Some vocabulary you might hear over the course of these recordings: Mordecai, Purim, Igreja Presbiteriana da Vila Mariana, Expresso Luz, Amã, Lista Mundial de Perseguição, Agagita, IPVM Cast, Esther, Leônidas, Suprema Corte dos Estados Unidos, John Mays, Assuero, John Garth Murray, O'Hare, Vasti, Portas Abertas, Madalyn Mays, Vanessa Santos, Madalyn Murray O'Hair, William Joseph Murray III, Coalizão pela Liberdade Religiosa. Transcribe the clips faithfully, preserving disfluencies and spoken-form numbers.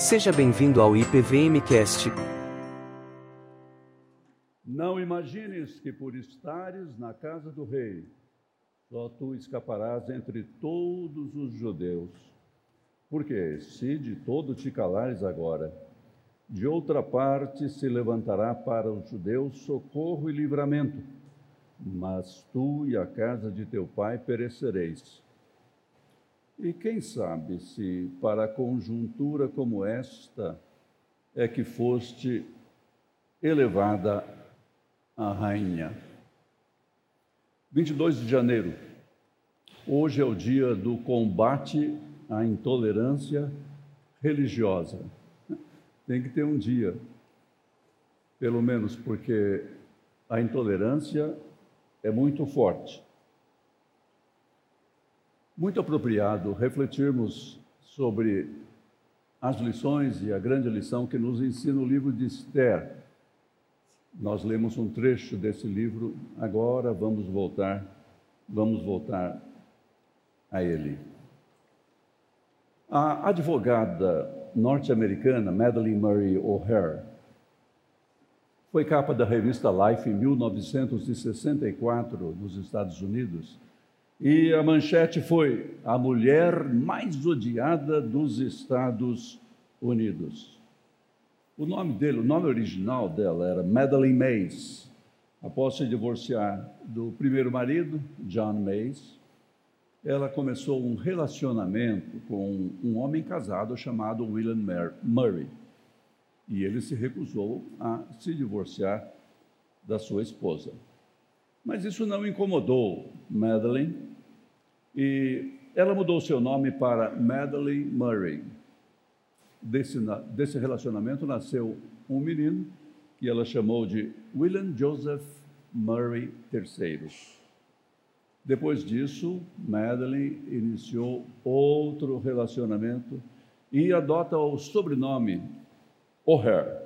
Seja bem-vindo ao I P V M Cast. Não imagines que por estares na casa do rei, só tu escaparás entre todos os judeus. Porque se de todo te calares agora, de outra parte se levantará para os judeus socorro e livramento, mas tu e a casa de teu pai perecereis. E quem sabe se, para conjuntura como esta, é que foste elevada a rainha. vinte e dois de janeiro. Hoje é o dia do combate à intolerância religiosa. Tem que ter um dia, pelo menos, porque a intolerância é muito forte. Muito apropriado refletirmos sobre as lições e a grande lição que nos ensina o livro de Esther. Nós lemos um trecho desse livro, agora vamos voltar, vamos voltar a ele. A advogada norte-americana Madalyn Murray O'Hair foi capa da revista Life em mil novecentos e sessenta e quatro nos Estados Unidos. E a manchete foi: a mulher mais odiada dos Estados Unidos. O nome dele, o nome original dela era Madalyn Mays, após se divorciar do primeiro marido, John Mays. Ela começou um relacionamento com um homem casado chamado William Murray. E ele se recusou a se divorciar da sua esposa. Mas isso não incomodou Madalyn. E ela mudou seu nome para Madalyn Murray. Desse, desse relacionamento nasceu um menino que ela chamou de William Joseph Murray terceiro. Depois disso, Madalyn iniciou outro relacionamento e adota o sobrenome O'Hare.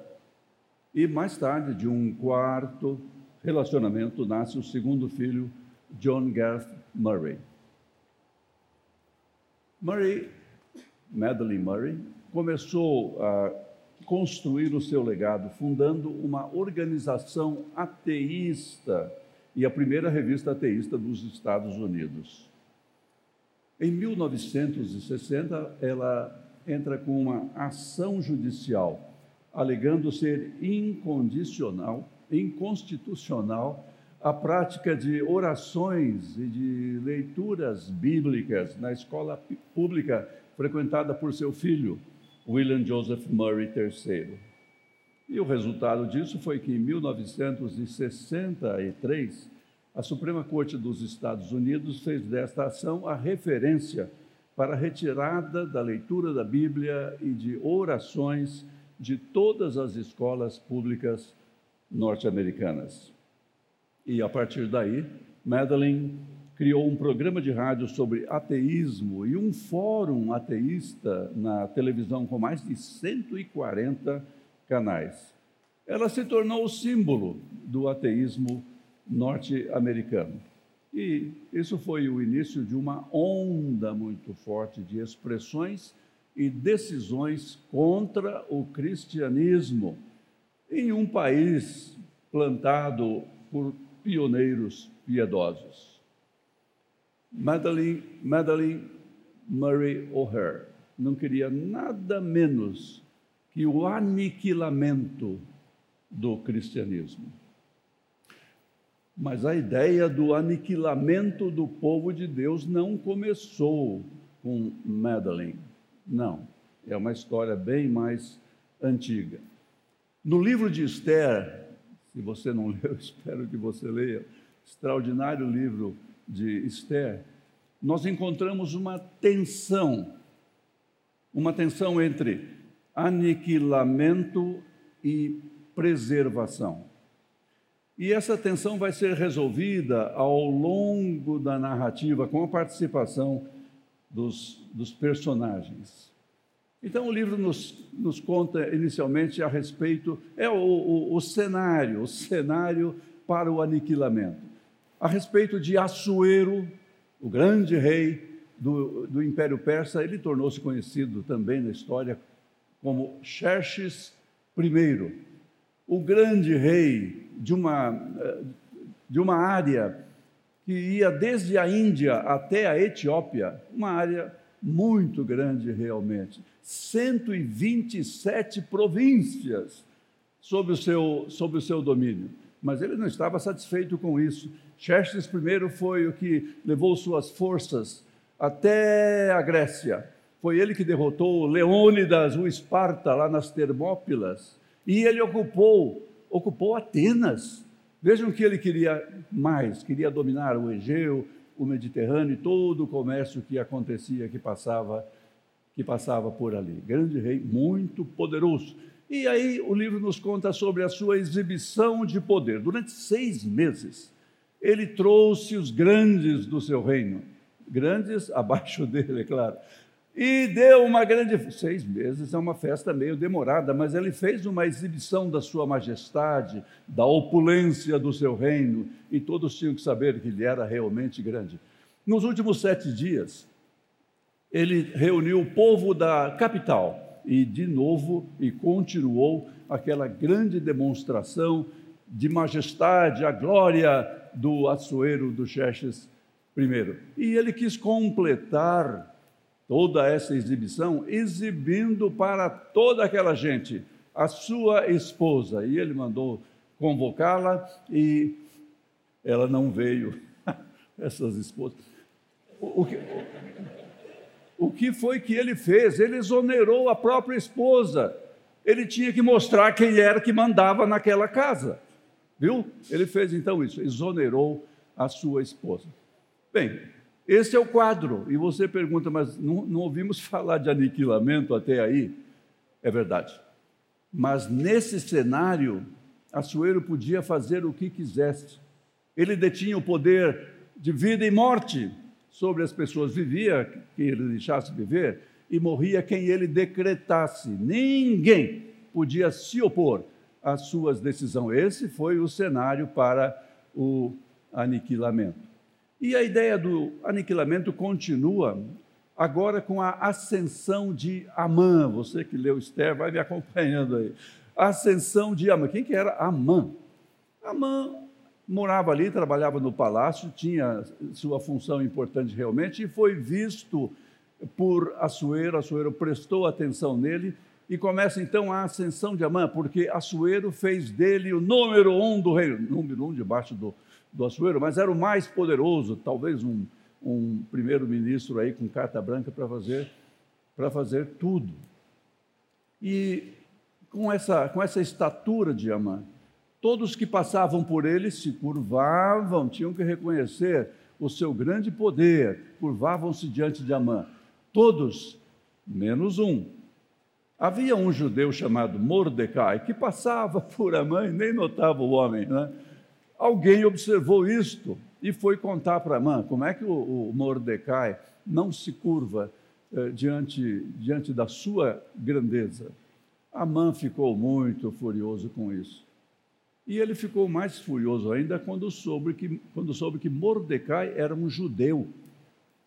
E mais tarde, de um quarto relacionamento, nasce o segundo filho, John Garth Murray. Murray, Madalyn Murray, começou a construir o seu legado, fundando uma organização ateísta e a primeira revista ateísta dos Estados Unidos. Em mil novecentos e sessenta, ela entra com uma ação judicial, alegando ser incondicional, inconstitucional a prática de orações e de leituras bíblicas na escola pública frequentada por seu filho, William Joseph Murray terceiro. E o resultado disso foi que, em mil novecentos e sessenta e três, a Suprema Corte dos Estados Unidos fez desta ação a referência para a retirada da leitura da Bíblia e de orações de todas as escolas públicas norte-americanas. E, a partir daí, Madalyn criou um programa de rádio sobre ateísmo e um fórum ateísta na televisão com mais de cento e quarenta canais. Ela se tornou o símbolo do ateísmo norte-americano. E isso foi o início de uma onda muito forte de expressões e decisões contra o cristianismo em um país plantado por pioneiros piedosos. Madalyn, Madalyn Murray O'Hair não queria nada menos que o aniquilamento do cristianismo. Mas a ideia do aniquilamento do povo de Deus não começou com Madalyn. Não, é uma história bem mais antiga. No livro de Esther, se você não leu, espero que você leia, extraordinário livro de Esther, nós encontramos uma tensão, uma tensão entre aniquilamento e preservação. E essa tensão vai ser resolvida ao longo da narrativa, com a participação dos, dos personagens. Então, o livro nos, nos conta inicialmente a respeito, é o, o, o cenário, o cenário para o aniquilamento, a respeito de Assuero, o grande rei do, do Império Persa. Ele tornou-se conhecido também na história como Xerxes Primeiro, o grande rei de uma, de uma área que ia desde a Índia até a Etiópia, uma área muito grande realmente, cento e vinte e sete províncias sob o seu, sob o seu domínio. Mas ele não estava satisfeito com isso. Xerxes Primeiro foi o que levou suas forças até a Grécia. Foi ele que derrotou Leônidas, o Esparta, lá nas Termópilas. E ele ocupou, ocupou Atenas. Vejam que ele queria mais, queria dominar o Egeu, o Mediterrâneo e todo o comércio que acontecia, que passava, que passava por ali. Grande rei, muito poderoso. E aí o livro nos conta sobre a sua exibição de poder. Durante seis meses, ele trouxe os grandes do seu reino. Grandes abaixo dele, é claro. E deu uma grande... Seis meses é uma festa meio demorada, mas ele fez uma exibição da sua majestade, da opulência do seu reino, e todos tinham que saber que ele era realmente grande. Nos últimos sete dias, ele reuniu o povo da capital e, de novo, e continuou aquela grande demonstração de majestade, a glória do Assuero, do Xerxes Primeiro. E ele quis completar toda essa exibição, exibindo para toda aquela gente a sua esposa. E ele mandou convocá-la e ela não veio. Essas esposas. O, o, que, o que foi que ele fez? Ele exonerou a própria esposa. Ele tinha que mostrar quem era que mandava naquela casa. Viu? Ele fez então isso, exonerou a sua esposa. Bem, esse é o quadro, e você pergunta, mas não, não ouvimos falar de aniquilamento até aí? É verdade. Mas nesse cenário, Assuero podia fazer o que quisesse. Ele detinha o poder de vida e morte sobre as pessoas, vivia quem ele deixasse viver e morria quem ele decretasse. Ninguém podia se opor às suas decisões. Esse foi o cenário para o aniquilamento. E a ideia do aniquilamento continua agora com a ascensão de Amã. Você que leu Esther, vai me acompanhando aí. A ascensão de Amã. Quem que era Amã? Amã morava ali, trabalhava no palácio, tinha sua função importante realmente e foi visto por Assuero. Assuero prestou atenção nele e começa então a ascensão de Amã, porque Assuero fez dele o número um do reino, número um debaixo do do Assuero, mas era o mais poderoso, talvez um, um primeiro-ministro aí com carta branca para fazer, para fazer tudo. E com essa, com essa estatura de Amã, todos que passavam por ele se curvavam, tinham que reconhecer o seu grande poder, curvavam-se diante de Amã. Todos, menos um. Havia um judeu chamado Mordecai, que passava por Amã e nem notava o homem, né? Alguém observou isto e foi contar para Amã como é que o, o Mordecai não se curva eh, diante, diante da sua grandeza. Amã ficou muito furioso com isso. E ele ficou mais furioso ainda quando soube que, quando soube que Mordecai era um judeu.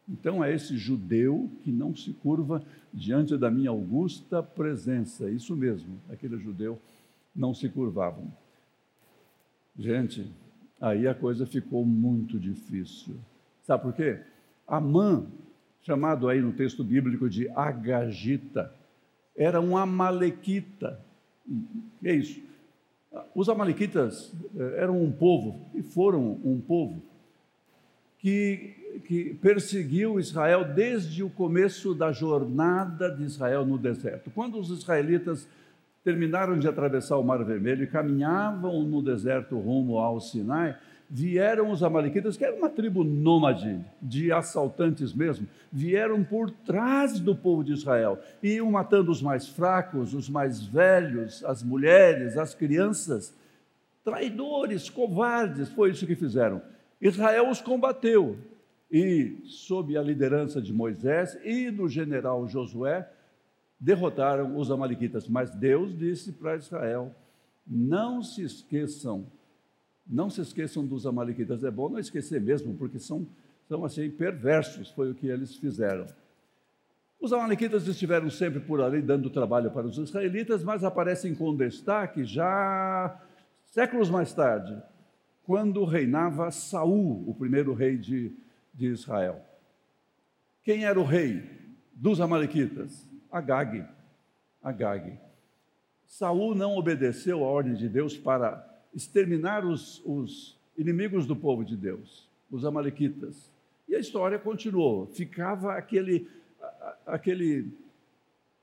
Então é esse judeu que não se curva diante da minha augusta presença. Isso mesmo, aquele judeu não se curvava. Gente, aí a coisa ficou muito difícil. Sabe por quê? Amã, chamado aí no texto bíblico de Agagita, era um amalequita. É isso. Os amalequitas eram um povo, e foram um povo, que, que perseguiu Israel desde o começo da jornada de Israel no deserto. Quando os israelitas terminaram de atravessar o Mar Vermelho e caminhavam no deserto rumo ao Sinai, vieram os amalequitas, que era uma tribo nômade, de assaltantes mesmo, vieram por trás do povo de Israel, e iam matando os mais fracos, os mais velhos, as mulheres, as crianças, traidores, covardes, foi isso que fizeram. Israel os combateu, e sob a liderança de Moisés e do general Josué, derrotaram os amalequitas, mas Deus disse para Israel, não se esqueçam, não se esqueçam dos amalequitas, é bom não esquecer mesmo, porque são, são assim perversos, foi o que eles fizeram. Os amalequitas estiveram sempre por ali dando trabalho para os israelitas, mas aparecem com destaque já séculos mais tarde, quando reinava Saul, o primeiro rei de, de Israel. Quem era o rei dos amalequitas? Agag. Agag. Saul não obedeceu a ordem de Deus para exterminar os, os inimigos do povo de Deus, os amalequitas. E a história continuou. Ficava aquele, aquele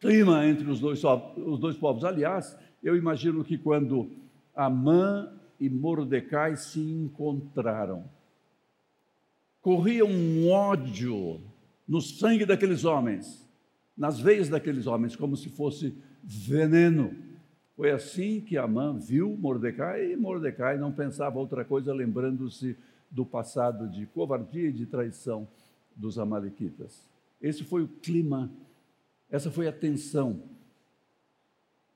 clima entre os dois, os dois povos. Aliás, eu imagino que quando Amã e Mordecai se encontraram, corria um ódio no sangue daqueles homens, nas veias daqueles homens, como se fosse veneno. Foi assim que Amã viu Mordecai, e Mordecai não pensava outra coisa, lembrando-se do passado de covardia e de traição dos amalequitas. Esse foi o clima, essa foi a tensão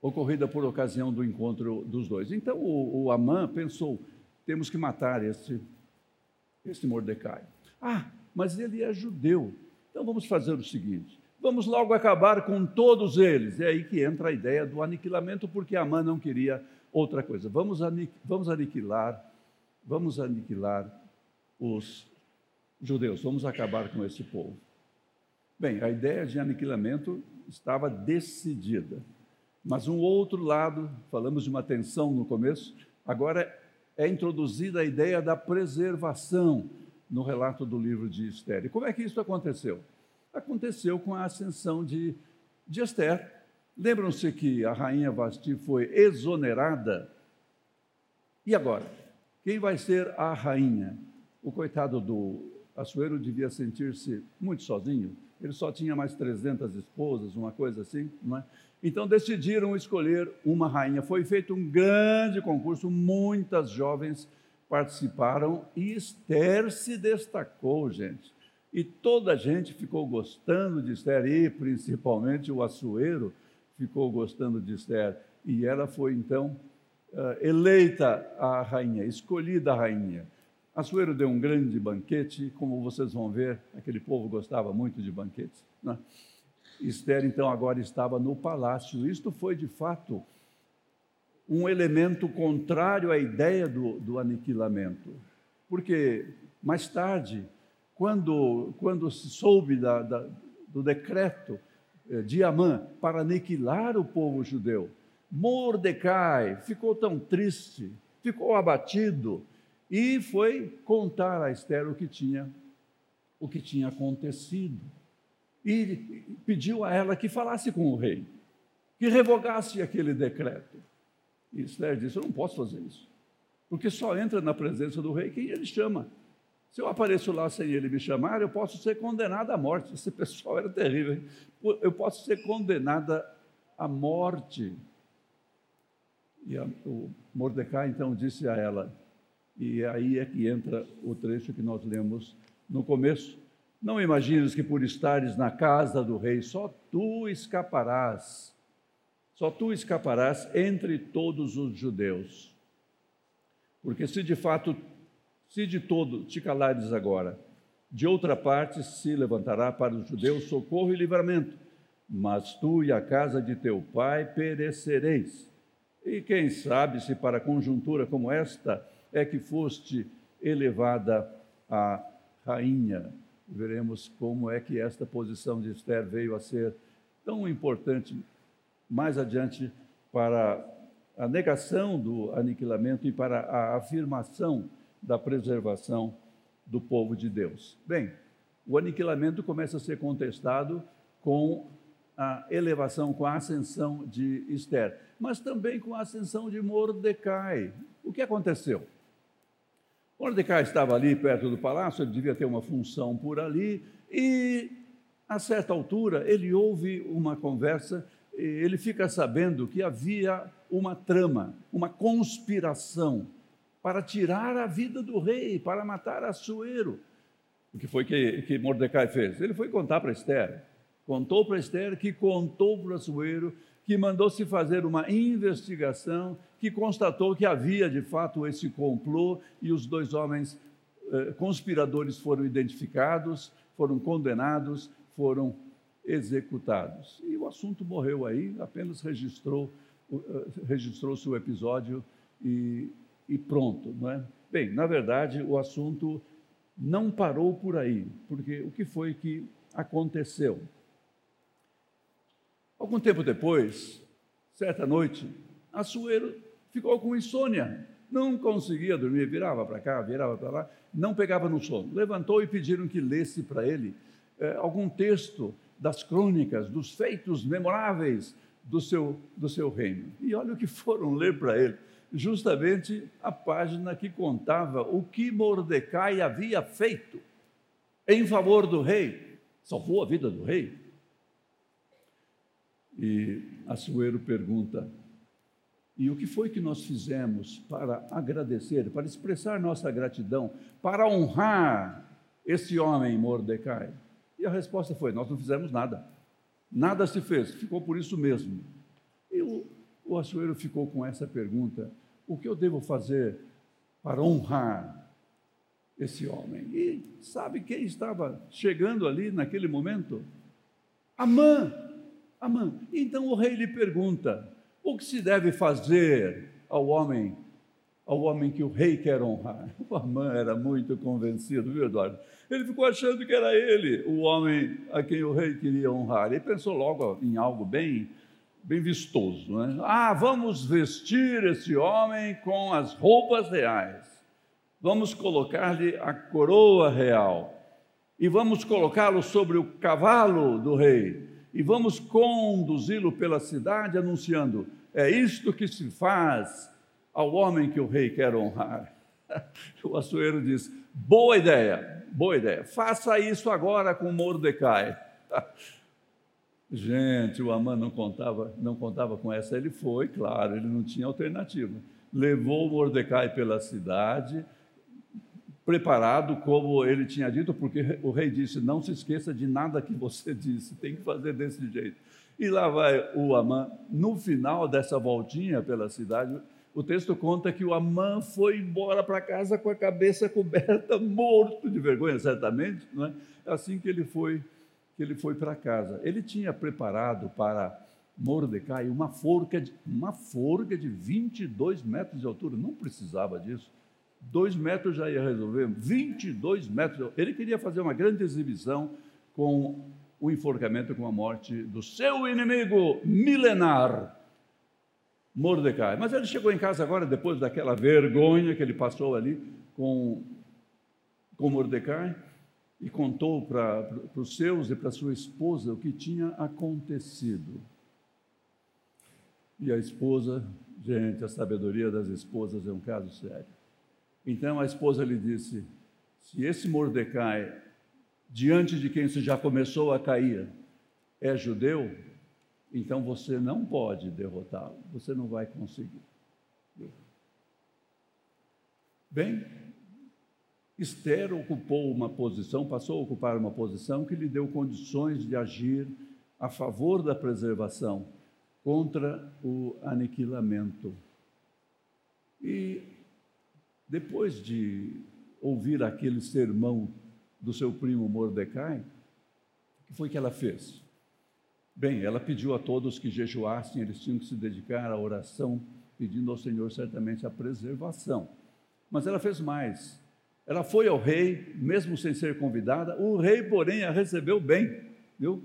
ocorrida por ocasião do encontro dos dois. Então, o, o Amã pensou, temos que matar este, este Mordecai. Ah, mas ele é judeu, então vamos fazer o seguinte, vamos logo acabar com todos eles. É aí que entra a ideia do aniquilamento, porque Amã não queria outra coisa. Vamos, aniqu- vamos aniquilar, vamos aniquilar os judeus, vamos acabar com esse povo. Bem, a ideia de aniquilamento estava decidida. Mas um outro lado, falamos de uma tensão no começo, agora é introduzida a ideia da preservação no relato do livro de Esther. E como é que isso aconteceu? Aconteceu com a ascensão de, de Esther. Lembram-se que a rainha Vasti foi exonerada? E agora? Quem vai ser a rainha? O coitado do Assuero devia sentir-se muito sozinho. Ele só tinha mais trezentas esposas, uma coisa assim, não é? Então decidiram escolher uma rainha. Foi feito um grande concurso, muitas jovens participaram e Esther se destacou, gente. E toda a gente ficou gostando de Esther, e principalmente o Assuero ficou gostando de Esther. E ela foi, então, eleita a rainha, escolhida a rainha. Assuero deu um grande banquete, como vocês vão ver, aquele povo gostava muito de banquetes, né? Esther, então, agora estava no palácio. Isto foi, de fato, um elemento contrário à ideia do, do aniquilamento. Porque, mais tarde, quando, quando se soube da, da, do decreto de Amã para aniquilar o povo judeu, Mordecai ficou tão triste, ficou abatido, e foi contar a Esther o que tinha, o que tinha acontecido. E pediu a ela que falasse com o rei, que revogasse aquele decreto. E Esther disse, eu não posso fazer isso, porque só entra na presença do rei quem ele chama. Se eu apareço lá sem ele me chamar, eu posso ser condenada à morte. Esse pessoal era terrível, hein? Eu posso ser condenada à morte. E a, o Mordecai, então, disse a ela, e aí é que entra o trecho que nós lemos no começo, não imagines que por estares na casa do rei, só tu escaparás, só tu escaparás entre todos os judeus. Porque se de fato, se de todo te calares agora, de outra parte se levantará para os judeus socorro e livramento, mas tu e a casa de teu pai perecereis. E quem sabe se para conjuntura como esta é que foste elevada a rainha. Veremos como é que esta posição de Esther veio a ser tão importante mais adiante para a negação do aniquilamento e para a afirmação da preservação do povo de Deus. Bem, o aniquilamento começa a ser contestado com a elevação, com a ascensão de Esther, mas também com a ascensão de Mordecai. O que aconteceu? Mordecai estava ali perto do palácio, ele devia ter uma função por ali, e a certa altura ele ouve uma conversa, ele fica sabendo que havia uma trama, uma conspiração para tirar a vida do rei, para matar Assuero. O que foi que, que Mordecai fez? Ele foi contar para Esther, contou para Esther, que contou para Assuero, que mandou-se fazer uma investigação, que constatou que havia, de fato, esse complô, e os dois homens eh, conspiradores foram identificados, foram condenados, foram executados. E o assunto morreu aí, apenas registrou, registrou-se o episódio e, e pronto, não é? Bem, na verdade, o assunto não parou por aí, porque o que foi que aconteceu? Algum tempo depois, certa noite, Assuero ficou com insônia, não conseguia dormir, virava para cá, virava para lá, não pegava no sono. Levantou e pediram que lesse para ele eh, algum texto das crônicas, dos feitos memoráveis do seu, do seu reino. E olha o que foram ler para ele, justamente a página que contava o que Mordecai havia feito em favor do rei, salvou a vida do rei. E Assuero pergunta: e o que foi que nós fizemos para agradecer, para expressar nossa gratidão, para honrar esse homem Mordecai? E a resposta foi: nós não fizemos nada, nada se fez, ficou por isso mesmo. E o, o Assuero ficou com essa pergunta: o que eu devo fazer para honrar esse homem? E sabe quem estava chegando ali naquele momento? Amã, Amã. Então o rei lhe pergunta: o que se deve fazer ao homem, ao homem que o rei quer honrar? O Amã era muito convencido, viu, Eduardo? Ele ficou achando que era ele o homem a quem o rei queria honrar. Ele pensou logo em algo bem, bem vistoso, né? Ah, vamos vestir esse homem com as roupas reais. Vamos colocar-lhe a coroa real. E vamos colocá-lo sobre o cavalo do rei. E vamos conduzi-lo pela cidade anunciando: é isto que se faz ao homem que o rei quer honrar. O Assuero diz: boa ideia, boa ideia, faça isso agora com Mordecai. Gente, o Amã não contava, não contava com essa, ele foi, claro, ele não tinha alternativa. Levou Mordecai pela cidade, preparado como ele tinha dito, porque o rei disse: não se esqueça de nada que você disse, tem que fazer desse jeito. E lá vai o Amã. No final dessa voltinha pela cidade, o texto conta que o Amã foi embora para casa com a cabeça coberta, morto de vergonha, certamente, não é? Assim que ele foi, que ele foi para casa. Ele tinha preparado para Mordecai uma forca de, uma forca de vinte e dois metros de altura, não precisava disso. Dois metros já ia resolver, vinte e dois metros. Ele queria fazer uma grande exibição com o enforcamento, com a morte do seu inimigo milenar, Mordecai. Mas ele chegou em casa agora, depois daquela vergonha que ele passou ali com, com Mordecai, e contou para os seus e para sua esposa o que tinha acontecido. E a esposa, gente, a sabedoria das esposas é um caso sério. Então a esposa lhe disse: se esse Mordecai, diante de quem você já começou a cair, é judeu, então você não pode derrotá-lo, você não vai conseguir. Bem, Esther ocupou uma posição, passou a ocupar uma posição que lhe deu condições de agir a favor da preservação, contra o aniquilamento. E depois de ouvir aquele sermão do seu primo Mordecai, o que foi que ela fez? Bem, ela pediu a todos que jejuassem, eles tinham que se dedicar à oração, pedindo ao Senhor certamente a preservação. Mas ela fez mais. Ela foi ao rei, mesmo sem ser convidada. O rei, porém, a recebeu bem, viu?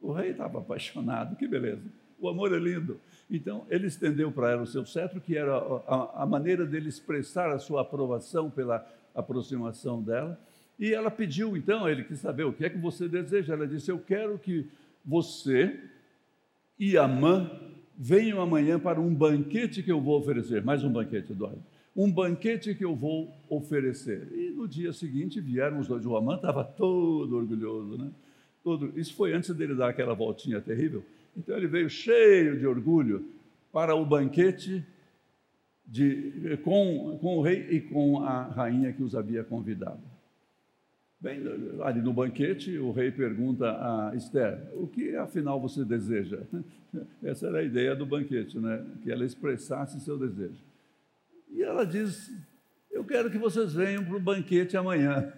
O rei estava apaixonado, que beleza. O amor é lindo. Então, ele estendeu para ela o seu cetro, que era a, a maneira dele expressar a sua aprovação pela aproximação dela. E ela pediu, então, ele quis saber: o que é que você deseja? Ela disse: eu quero que você e Amã venham amanhã para um banquete que eu vou oferecer. Mais um banquete, Eduardo. Um banquete que eu vou oferecer. E no dia seguinte vieram os dois. O Amã estava todo orgulhoso, né? Todo... Isso foi antes dele dar aquela voltinha terrível. Então ele veio cheio de orgulho para o banquete de, com, com o rei e com a rainha que os havia convidado. Bem, ali no banquete, o rei pergunta a Esther: o que afinal você deseja? Essa era a ideia do banquete, né? Que ela expressasse seu desejo. E ela diz: eu quero que vocês venham para o banquete amanhã.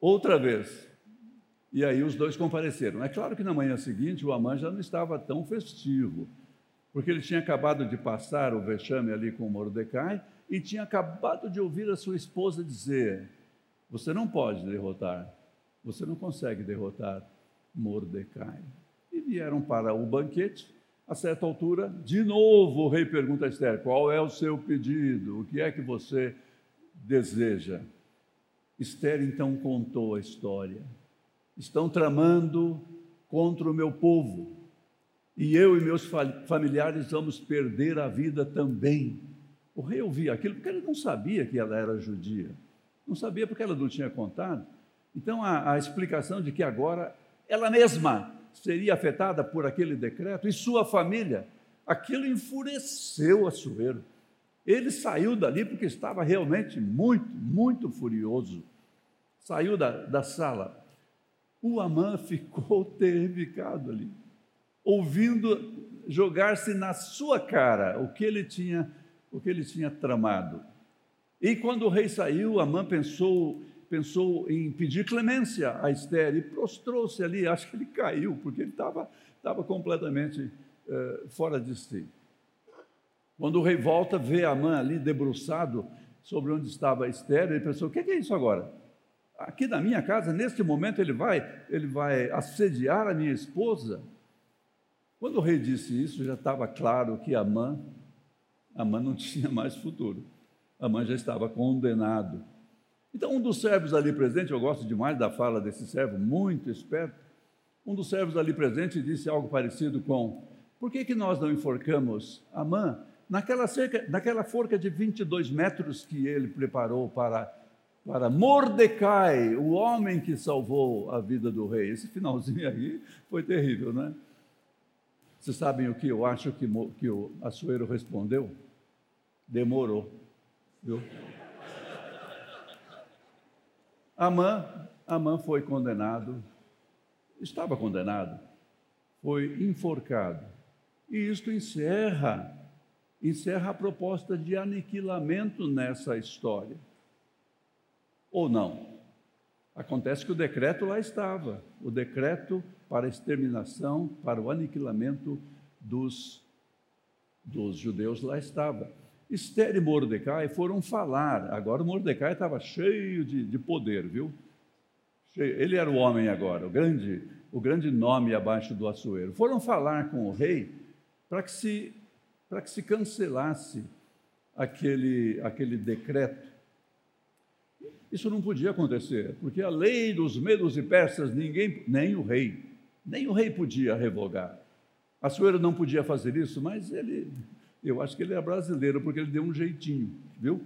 Outra vez. E aí os dois compareceram. É claro que na manhã seguinte o Amã já não estava tão festivo, porque ele tinha acabado de passar o vexame ali com Mordecai e tinha acabado de ouvir a sua esposa dizer: você não pode derrotar, você não consegue derrotar Mordecai. E vieram para o banquete. A certa altura, de novo o rei pergunta a Esther: qual é o seu pedido? O que é que você deseja? Esther então contou a história. Estão tramando contra o meu povo, e eu e meus familiares vamos perder a vida também. O rei ouvia aquilo porque ele não sabia que ela era judia, não sabia porque ela não tinha contado. Então a, a explicação de que agora ela mesma seria afetada por aquele decreto e sua família, aquilo enfureceu Assuero. Ele saiu dali porque estava realmente muito, muito furioso. Saiu da, da sala. O Amã ficou terrificado ali, ouvindo jogar-se na sua cara o que ele tinha, o que ele tinha tramado. E quando o rei saiu, Amã pensou, pensou em pedir clemência a Esther e prostrou-se ali. Acho que ele caiu, porque ele estava, estava completamente uh, fora de si. Quando o rei volta, vê Amã ali debruçado sobre onde estava Esther, ele pensou: o que é isso agora? Aqui na minha casa, neste momento, ele vai, ele vai assediar a minha esposa? Quando o rei disse isso, já estava claro que Amã, Amã não tinha mais futuro. Amã já estava condenado. Então, um dos servos ali presente, eu gosto demais da fala desse servo, muito esperto, um dos servos ali presente disse algo parecido com: por que que nós não enforcamos Amã naquela, cerca, naquela forca de vinte e dois metros que ele preparou para... para Mordecai, o homem que salvou a vida do rei? Esse finalzinho aí foi terrível, né? Vocês sabem o que eu acho que, que o Assuero respondeu? Demorou, viu? Amã, Amã foi condenado, estava condenado, foi enforcado. E isto encerra, encerra a proposta de aniquilamento nessa história. Ou não? Acontece que o decreto lá estava, o decreto para a exterminação, para o aniquilamento dos, dos judeus lá estava. Esther e Mordecai foram falar. Agora o Mordecai estava cheio de, de poder, viu? Cheio. Ele era o homem agora, o grande, o grande nome abaixo do Assuero. Foram falar com o rei para que se, para que se cancelasse aquele, aquele decreto. Isso não podia acontecer, porque a lei dos medos e persas, ninguém, nem o rei, nem o rei podia revogar. Assuero não podia fazer isso, mas ele, eu acho que ele é brasileiro, porque ele deu um jeitinho, viu?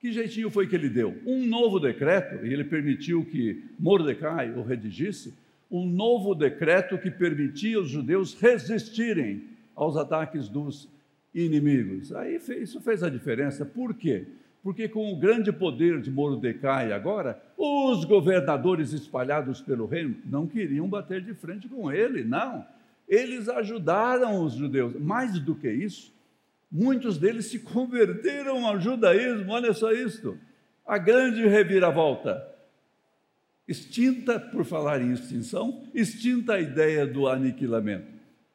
Que jeitinho foi que ele deu? Um novo decreto, e ele permitiu que Mordecai o redigisse, um novo decreto que permitia os judeus resistirem aos ataques dos inimigos. Aí isso fez a diferença. Por quê? Porque com o grande poder de Mordecai agora, os governadores espalhados pelo reino não queriam bater de frente com ele, não. Eles ajudaram os judeus. Mais do que isso, muitos deles se converteram ao judaísmo. Olha só isto, a grande reviravolta. Extinta, por falar em extinção, extinta a ideia do aniquilamento.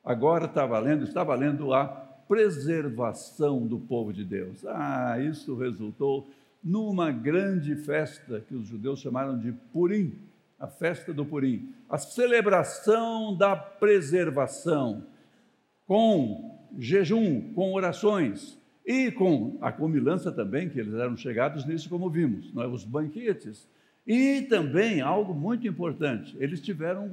Agora está valendo, está valendo a preservação do povo de Deus. Ah, isso resultou numa grande festa que os judeus chamaram de Purim, a festa do Purim, a celebração da preservação, com jejum, com orações e com a comilança também, que eles eram chegados nisso, como vimos, não é? Os banquetes. E também algo muito importante, eles tiveram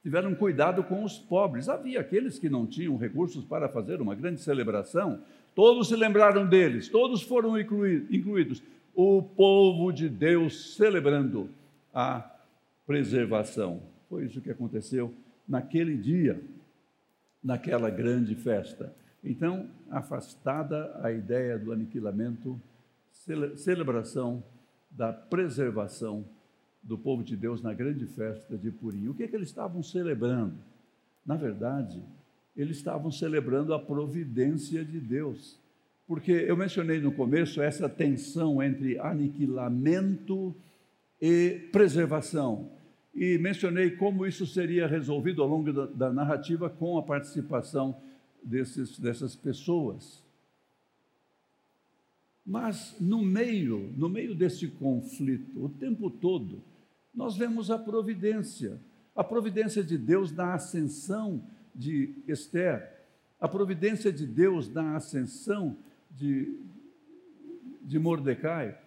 Tiveram cuidado com os pobres. Havia aqueles que não tinham recursos para fazer uma grande celebração. Todos se lembraram deles, todos foram incluídos. O povo de Deus celebrando a preservação. Foi isso que aconteceu naquele dia, naquela grande festa. Então, afastada a ideia do aniquilamento, celebração da preservação do povo de Deus na grande festa de Purim. O que é que eles estavam celebrando? Na verdade, eles estavam celebrando a providência de Deus, porque eu mencionei no começo essa tensão entre aniquilamento e preservação, e mencionei como isso seria resolvido ao longo da, da narrativa com a participação desses, dessas pessoas. Mas no meio, no meio desse conflito, o tempo todo, nós vemos a providência, a providência de Deus na ascensão de Esther, a providência de Deus na ascensão de, de Mordecai,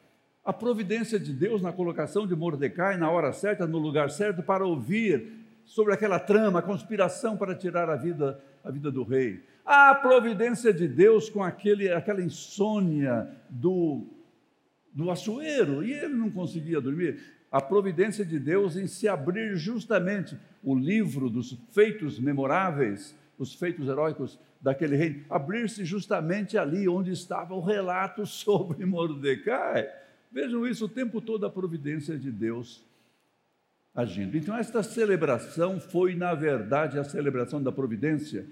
a providência de Deus na colocação de Mordecai na hora certa, no lugar certo, para ouvir sobre aquela trama, a conspiração para tirar a vida, a vida do rei. A providência de Deus com aquele, aquela insônia do, do Assuero, e ele não conseguia dormir. A providência de Deus em se abrir justamente o livro dos feitos memoráveis, os feitos heróicos daquele reino, abrir-se justamente ali onde estava o relato sobre Mordecai. Vejam isso, o tempo todo a providência de Deus agindo. Então, esta celebração foi, na verdade, a celebração da providência.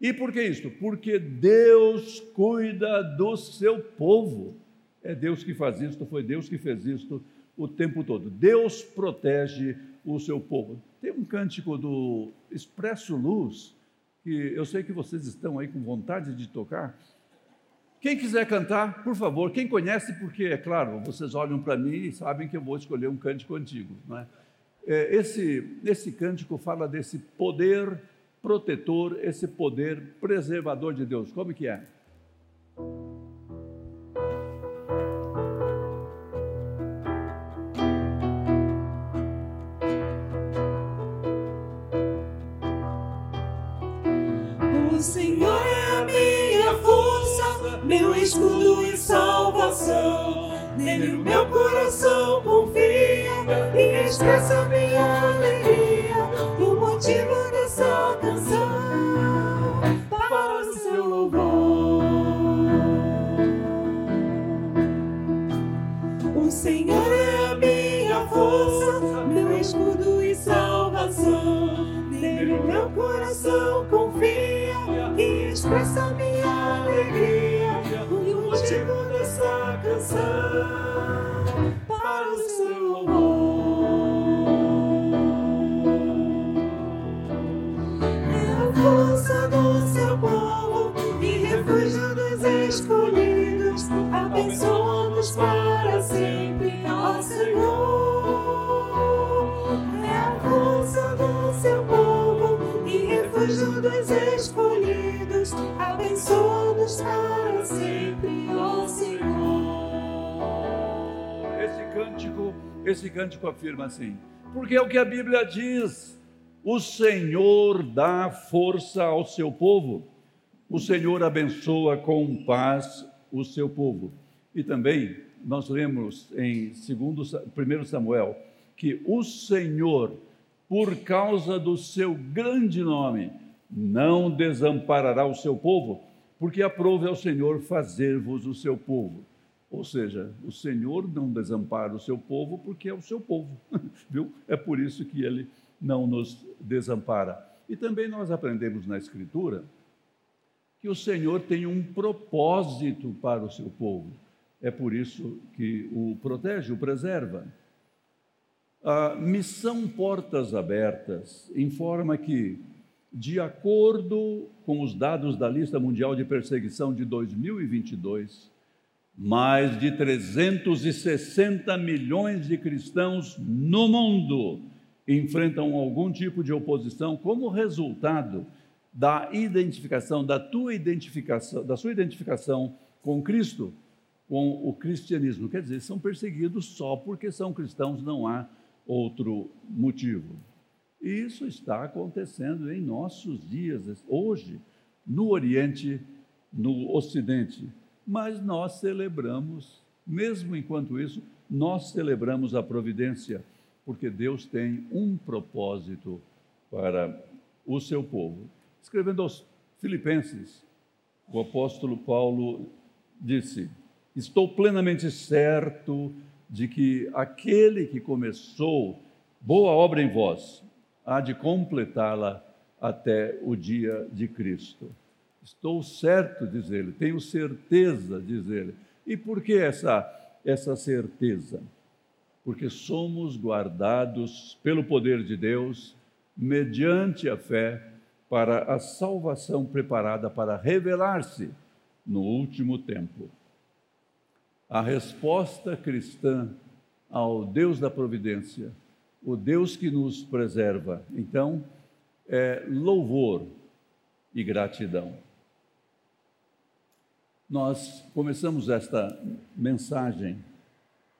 E por que isto? Porque Deus cuida do seu povo. É Deus que faz isto, foi Deus que fez isto o tempo todo. Deus protege o seu povo. Tem um cântico do Expresso Luz, que eu sei que vocês estão aí com vontade de tocar. Quem quiser cantar, por favor, quem conhece, porque, é claro, vocês olham para mim e sabem que eu vou escolher um cântico antigo, não é? Esse, esse cântico fala desse poder protetor, esse poder preservador de Deus. Como que é? O Senhor é a minha força, meu escudo e salvação. Nele o meu coração confia e expressa minha alegria, o motivo dessa canção para o seu louvor. O Senhor é a minha força, meu escudo e salvação. Nele o meu coração confia e expressa minha alegria, o motivo dessa canção para o seu louvor. Escolhidos, abençoa-nos para sempre, ó Senhor. É a força do seu povo e refúgio dos escolhidos, abençoa-nos para sempre, ó Senhor. Esse cântico, esse cântico afirma assim, porque é o que a Bíblia diz: o Senhor dá força ao seu povo. O Senhor abençoa com paz o seu povo. E também nós lemos em primeiro Samuel que o Senhor, por causa do seu grande nome, não desamparará o seu povo, porque aprove ao Senhor fazer-vos o seu povo. Ou seja, o Senhor não desampara o seu povo porque é o seu povo, viu? É por isso que ele não nos desampara. E também nós aprendemos na Escritura que o Senhor tem um propósito para o seu povo. É por isso que o protege, o preserva. A missão Portas Abertas informa que, de acordo com os dados da Lista Mundial de Perseguição de dois mil e vinte e dois, mais de trezentos e sessenta milhões de cristãos no mundo enfrentam algum tipo de oposição como resultado da identificação, da tua identificação, da sua identificação com Cristo, com o cristianismo. Quer dizer, são perseguidos só porque são cristãos, não há outro motivo. E isso está acontecendo em nossos dias, hoje, no Oriente, no Ocidente. Mas nós celebramos, mesmo enquanto isso, nós celebramos a providência, porque Deus tem um propósito para o seu povo. Escrevendo aos Filipenses, o apóstolo Paulo disse: estou plenamente certo de que aquele que começou boa obra em vós, há de completá-la até o dia de Cristo. Estou certo, diz ele, tenho certeza, diz ele. E por que essa, essa certeza? porque somos guardados pelo poder de Deus, mediante a fé, para a salvação preparada para revelar-se no último tempo. A resposta cristã ao Deus da providência, o Deus que nos preserva, então, é louvor e gratidão. Nós começamos esta mensagem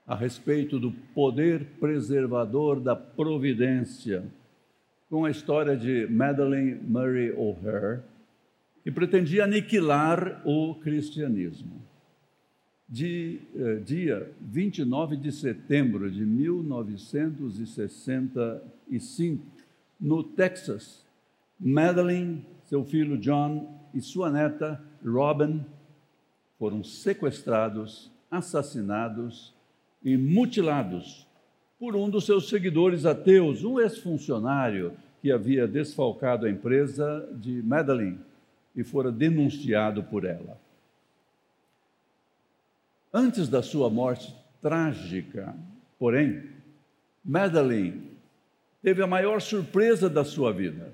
a respeito do poder preservador da providência, com a história de Madalyn Murray O'Hair, que pretendia aniquilar o cristianismo. De eh, dia vinte e nove de setembro de mil novecentos e sessenta e cinco, no Texas, Madalyn, seu filho John e sua neta Robin foram sequestrados, assassinados e mutilados por um dos seus seguidores ateus, um ex-funcionário que havia desfalcado a empresa de Madalyn e fora denunciado por ela. Antes da sua morte trágica, porém, Madalyn teve a maior surpresa da sua vida.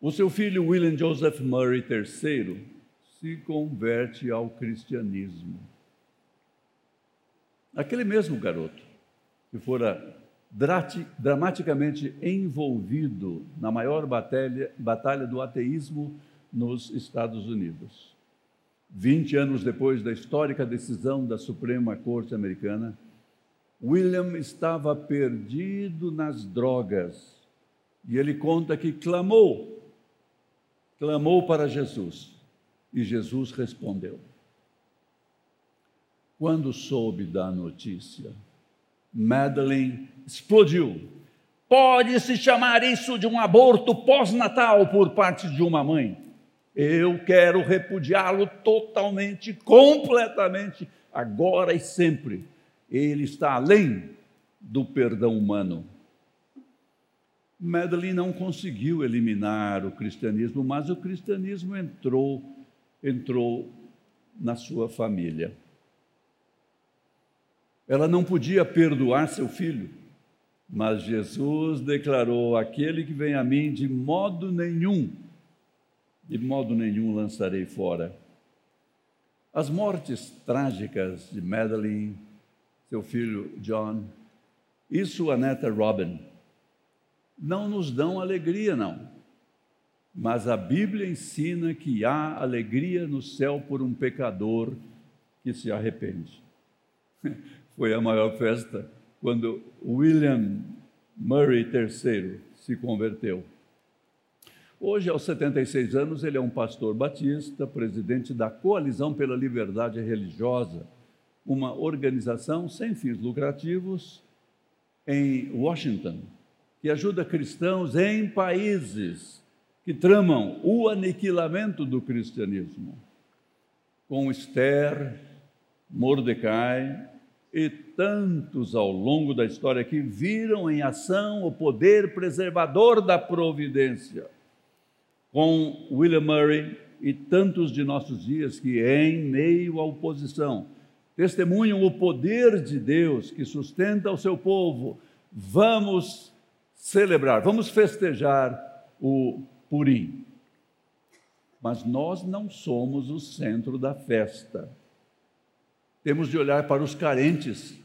O seu filho William Joseph Murray terceiro se converte ao cristianismo. Aquele mesmo garoto que fora drati- dramaticamente envolvido na maior batalha, batalha do ateísmo nos Estados Unidos. vinte anos depois da histórica decisão da Suprema Corte americana, William estava perdido nas drogas e ele conta que clamou, clamou para Jesus e Jesus respondeu. Quando soube da notícia, Madalyn explodiu. Pode-se chamar isso de um aborto pós-natal por parte de uma mãe. Eu quero repudiá-lo totalmente, completamente, agora e sempre. Ele está além do perdão humano. Madalyn não conseguiu eliminar o cristianismo, mas o cristianismo entrou, entrou na sua família. Ela não podia perdoar seu filho, mas Jesus declarou, aquele que vem a mim, de modo nenhum, de modo nenhum lançarei fora. As mortes trágicas de Madalyn, seu filho John e sua neta Robin não nos dão alegria, não. Mas a Bíblia ensina que há alegria no céu por um pecador que se arrepende. Foi a maior festa quando William Murray terceiro se converteu. Hoje, aos setenta e seis anos, ele é um pastor batista, presidente da Coalizão pela Liberdade Religiosa, uma organização sem fins lucrativos em Washington, que ajuda cristãos em países que tramam o aniquilamento do cristianismo. Com Esther, Mordecai e tantos ao longo da história que viram em ação o poder preservador da providência. Com William Murray e tantos de nossos dias que, em meio à oposição, testemunham o poder de Deus que sustenta o seu povo. Vamos celebrar, vamos festejar o Purim. Mas nós não somos o centro da festa. Temos de olhar para os carentes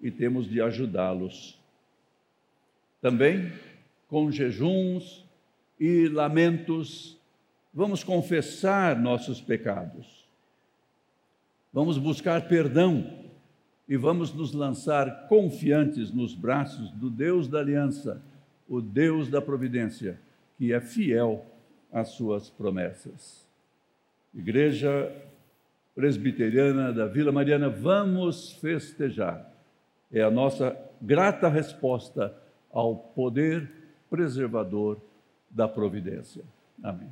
e temos de ajudá-los. Também, com jejuns e lamentos, vamos confessar nossos pecados. Vamos buscar perdão e vamos nos lançar confiantes nos braços do Deus da aliança, o Deus da providência, que é fiel às suas promessas. Igreja Presbiteriana da Vila Mariana, vamos festejar. É a nossa grata resposta ao poder preservador da providência. Amém.